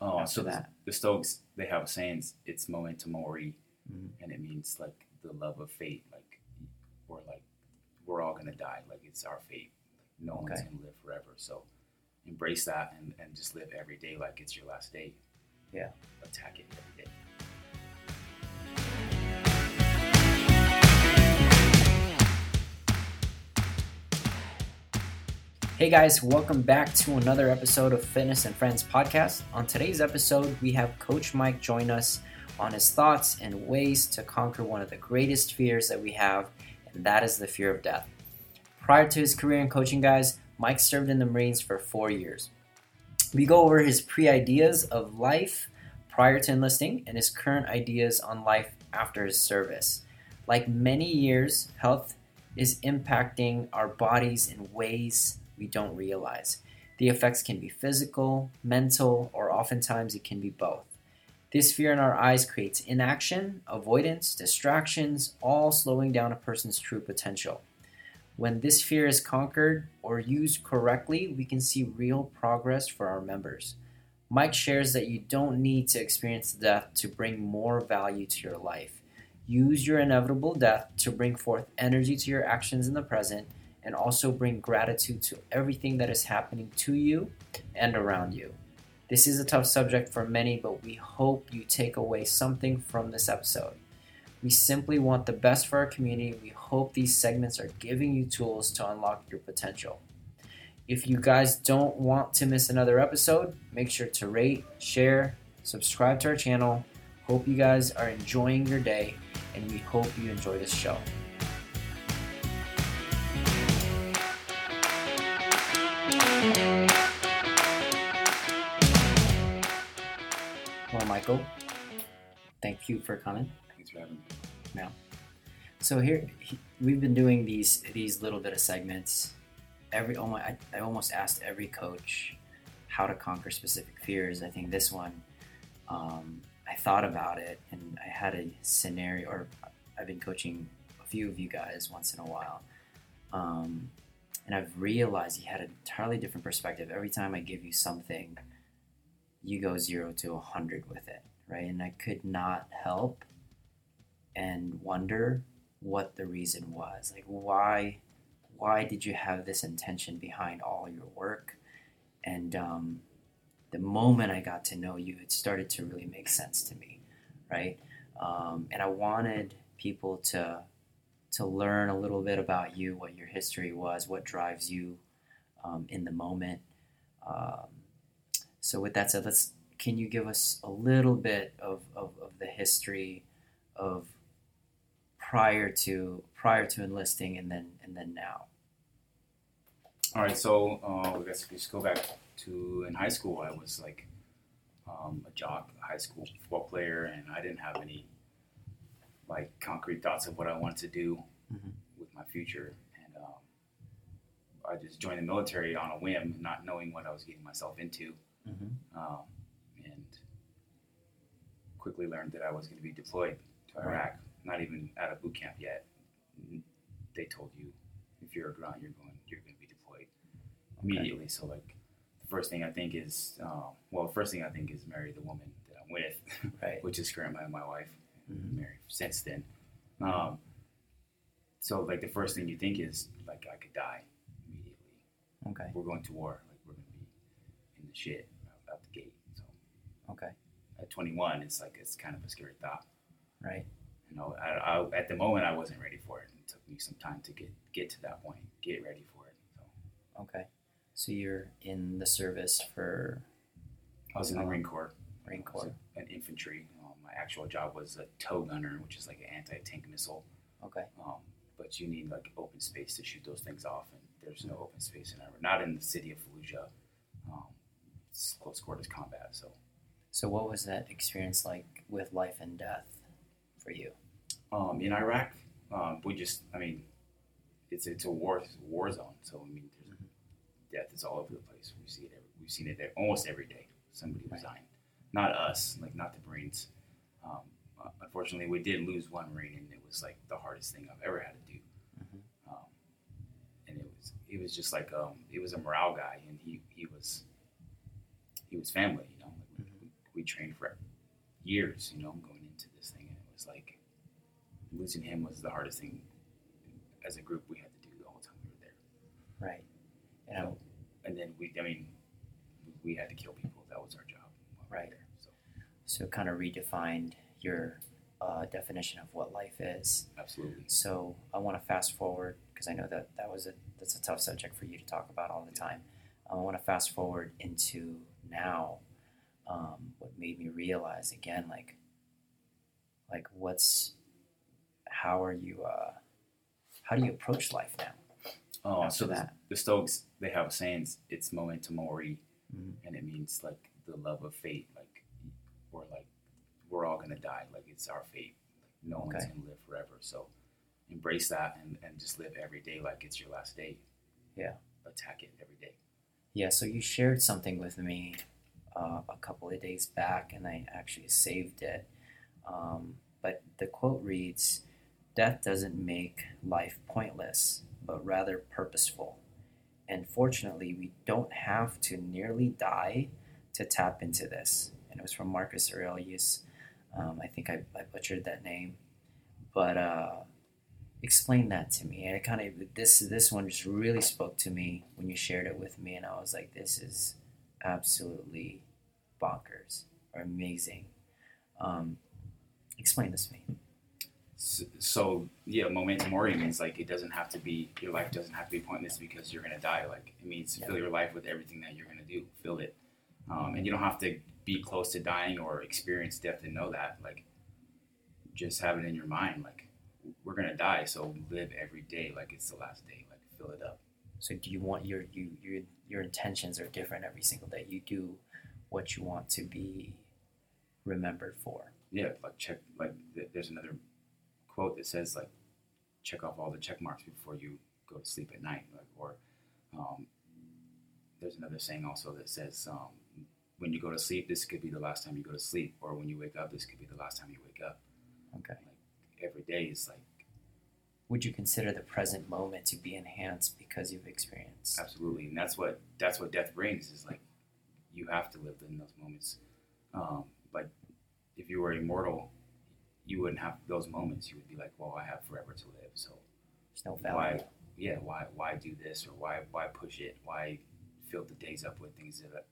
Oh, after so that. The Stoics, they have a saying, it's memento mori, mm-hmm. and it means like the love of fate, like we're all gonna die, like it's our fate. No one's gonna live forever, so embrace that and just live every day like it's your last day. Yeah, attack it every day. Hey guys, welcome back to another episode of Fitness and Friends Podcast. On today's episode, we have Coach Mike join us on his thoughts and ways to conquer one of the greatest fears that we have, and that is the fear of death. Prior to his career in coaching, guys, Mike served in the Marines for 4 years. We go over his pre-ideas of life prior to enlisting and his current ideas on life after his service. Like many years, health is impacting our bodies in ways we don't realize. The effects can be physical, mental, or oftentimes it can be both. This fear in our eyes creates inaction, avoidance, distractions, all slowing down a person's true potential. When this fear is conquered or used correctly, we can see real progress for our members. Mike shares that you don't need to experience death to bring more value to your life. Use your inevitable death to bring forth energy to your actions in the present, and also bring gratitude to everything that is happening to you and around you. This is a tough subject for many, but we hope you take away something from this episode. We simply want the best for our community. We hope these segments are giving you tools to unlock your potential. If you guys don't want to miss another episode, make sure to rate, share, subscribe to our channel. Hope you guys are enjoying your day, and we hope you enjoy this show. Well, Michael, thank you for coming. Thanks for having me. Now, so here we've been doing these little bit of segments. I almost asked every coach how to conquer specific fears. I think this one, I thought about it, and I had a scenario. Or I've been coaching a few of you guys once in a while, and I've realized you had an entirely different perspective. Every time I give you something, you go 0 to 100 with it, right? And I could not help and wonder what the reason was. Like, why did you have this intention behind all your work? And the moment I got to know you, it started to really make sense to me, right? And I wanted people to learn a little bit about you, what your history was, what drives you in the moment. So with that said, can you give us a little bit of the history of prior to enlisting and then now? All right, so I guess if you just go back to in high school, I was like a jock, a high school football player, and I didn't have any like concrete thoughts of what I wanted to do mm-hmm. with my future. And I just joined the military on a whim, not knowing what I was getting myself into. Mm-hmm. And quickly learned that I was going to be deployed to Iraq, right. Not even out of boot camp yet. They told you, if you're a grunt, you're going to be deployed immediately. Okay. So like the first thing I think is, marry the woman that I'm with, right. which is currently my wife. Mm-hmm. Married since then. So like the first thing you think is like I could die immediately. Okay. We're going to war. Like we're gonna be in the shit out the gate. So okay. At 21, it's kind of a scary thought. Right. You know, I at the moment I wasn't ready for it. It took me some time to get to that point, get ready for it. So. Okay. So you're in the service for? I was in the Marine Corps. Marine Corps. And infantry. My actual job was a tow gunner, which is like an anti-tank missile. Okay. But you need like open space to shoot those things off, and there's no open space in Iraq. Not in the city of Fallujah. It's close quarters combat. So what was that experience like with life and death for you? In Iraq, it's a war zone. So I mean, there's death is all over the place. We see it. We've seen it there almost every day. Somebody resigned. Not us, like not the Marines. Unfortunately, we did lose one Marine, and it was like the hardest thing I've ever had to do. Mm-hmm. And it was just like it was a morale guy, and he was family, you know. Like, mm-hmm. trained for years, you know, going into this thing. And it was like, losing him was the hardest thing as a group we had to do the whole time we were there. Right. And, so, and then we had to kill people. That was our job. Right. There, so kind of redefined your definition of what life is. Absolutely. So I want to fast forward, because I know that's a tough subject for you to talk about all the time. I want to fast forward into now. What made me realize again, like how do you approach life now? Oh, so the Stoics, they have a saying, it's memento mori, mm-hmm. and it means like the love of fate, like we're all gonna die, like it's our fate, like no one's gonna live forever. So embrace that and just live every day like it's your last day. Yeah, attack it every day. Yeah, so you shared something with me a couple of days back, and I actually saved it. But the quote reads, "Death doesn't make life pointless, but rather purposeful. And fortunately, we don't have to nearly die to tap into this." And it was from Marcus Aurelius. I think I butchered that name, but explain that to me. And it kind of this one just really spoke to me when you shared it with me, and I was like, this is absolutely bonkers or amazing. Explain this to me. So yeah, memento mori means like it doesn't have to be, your life doesn't have to be pointless because you're gonna die. Like it means fill your life with everything that you're gonna do. Fill it, and you don't have to be close to dying or experience death to know that. Like just have it in your mind. Like we're gonna die, so live every day like it's the last day. Like fill it up. So do you want your intentions are different every single day? You do what you want to be remembered for. Yeah, like check. Like there's another quote that says like, check off all the check marks before you go to sleep at night. Like, or there's another saying also that says, when you go to sleep, this could be the last time you go to sleep, or when you wake up, this could be the last time you wake up. Okay. Like every day is like. Would you consider the present moment to be enhanced because you've experienced? Absolutely, and that's what death brings. Is like you have to live in those moments. Like if you were immortal, you wouldn't have those moments. You would be like, well, I have forever to live, so there's no value. Why do this, or why push it? Why fill the days up with things that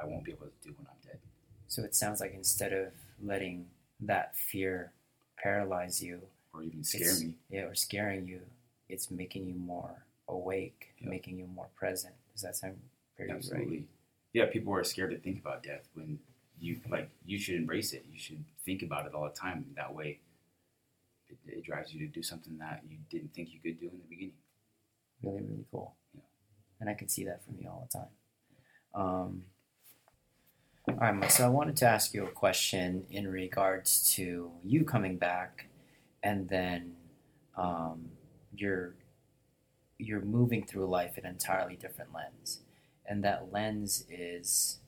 I won't be able to do when I'm dead? So it sounds like instead of letting that fear paralyze you, or even scare me. Yeah, or scaring you, it's making you more awake, making you more present. Does that sound pretty right? Absolutely. Yeah, people are scared to think about death when you should embrace it. You should think about it all the time. That way, it drives you to do something that you didn't think you could do in the beginning. Really, really cool. Yeah. And I can see that from you all the time. All right, Mike, so I wanted to ask you a question in regards to you coming back. And then you're moving through life in an entirely different lens, and that lens is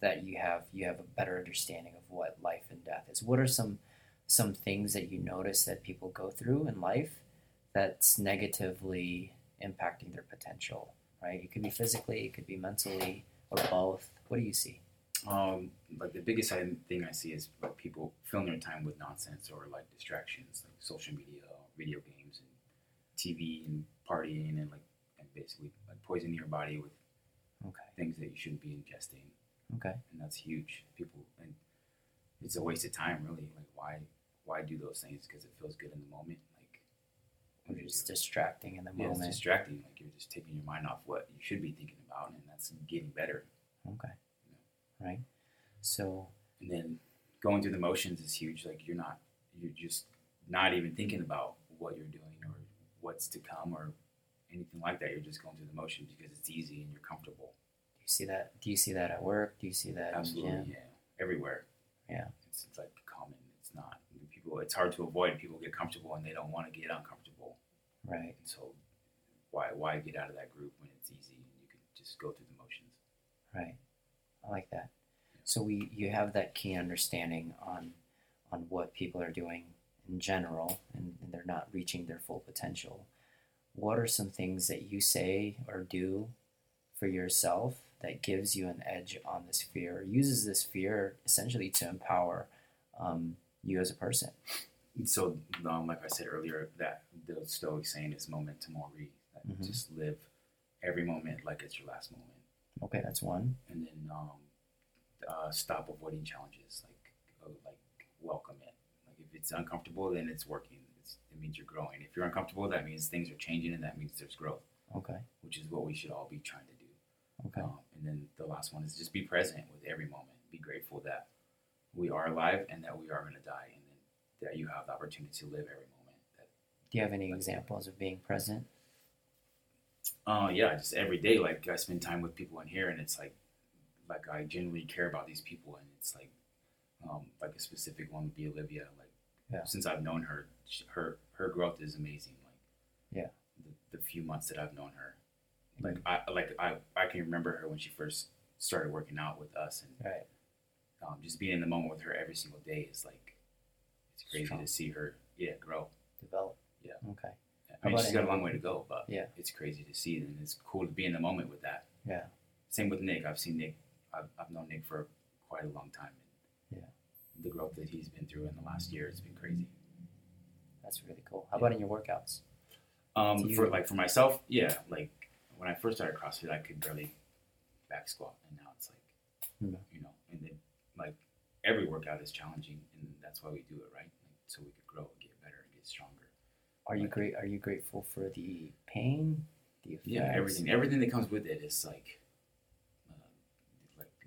that you have a better understanding of what life and death is. What are some things that you notice that people go through in life that's negatively impacting their potential? Right, it could be physically, it could be mentally, or both. What do you see? Like the biggest thing I see is like people filling their time with nonsense or like distractions, like social media, video games, and TV, and partying, and basically like poisoning your body with things that you shouldn't be ingesting. Okay, and that's huge. People, and it's a waste of time, really. Like why do those things? Because it feels good in the moment. Like you're just distracting in the moment. Yeah, it's distracting. Like you're just taking your mind off what you should be thinking about, and that's getting better. Okay. Right. So, and then going through the motions is huge. Like you're just not even thinking about what you're doing or what's to come or anything like that. You're just going through the motions because it's easy and you're comfortable. Do you see that? Do you see that at work? Do you see that? Absolutely. In the gym? Yeah. Everywhere. Yeah. It's like common. It's not people. It's hard to avoid. People get comfortable and they don't want to get uncomfortable. Right. And so why get out of that group when it's easy and you can just go through the motions? Right. I like that. So you have that key understanding on what people are doing in general, and they're not reaching their full potential. What are some things that you say or do for yourself that gives you an edge on this fear, uses this fear essentially to empower you as a person. So, like I said earlier, that the Stoic saying is memento mori. Mm-hmm. Just live every moment like it's your last moment. Okay, that's one. And then stop avoiding challenges. Like welcome it. Like if it's uncomfortable, then it's working. It means you're growing. If you're uncomfortable, that means things are changing, and that means there's growth. Okay. Which is what we should all be trying to do. Okay. And then the last one is just be present with every moment. Be grateful that we are alive and that we are going to die, and then that you have the opportunity to live every moment. Do you have any examples of being present? Yeah, just every day. Like I spend time with people in here, and it's like I genuinely care about these people, and it's like a specific one would be Olivia. Since I've known her, her growth is amazing. The few months that I've known her, I can remember her when she first started working out with us, and right. Just being in the moment with her every single day is it's crazy to see her grow, develop. Yeah. Okay. I mean, she's got a long way to go, but it's crazy to see, and it's cool to be in the moment with that. Yeah. Same with Nick. I've known Nick for quite a long time. And the growth that he's been through in the last year, it's been crazy. That's really cool. How about in your workouts? For myself, when I first started CrossFit, I could barely back squat, and now it's and then every workout is challenging, and that's why we do it, right? So we could grow, get better, and get stronger. Are you grateful for the pain? The effects? Yeah, everything that comes with it is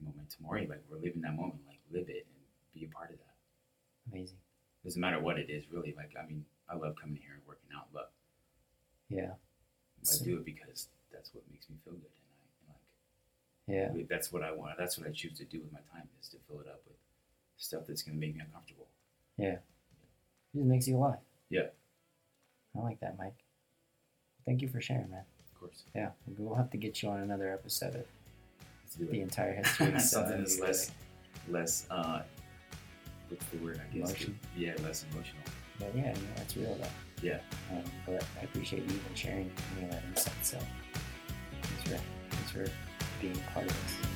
memento mori. We're living that moment. Live it and be a part of that. Amazing. Doesn't matter what it is, really. I love coming here and working out, but I do it because that's what makes me feel good, and that's what I want. That's what I choose to do with my time, is to fill it up with stuff that's gonna make me uncomfortable. Yeah, it just makes you alive. Yeah. I like that, Mike. Thank you for sharing, man. Of course. Yeah, we'll have to get you on another episode of the entire history. Something that's less. What's the word? I guess. Emotion. Yeah, less emotional. But that's real though. Yeah. But I appreciate you even sharing any of that insight. So, thanks for being part of this.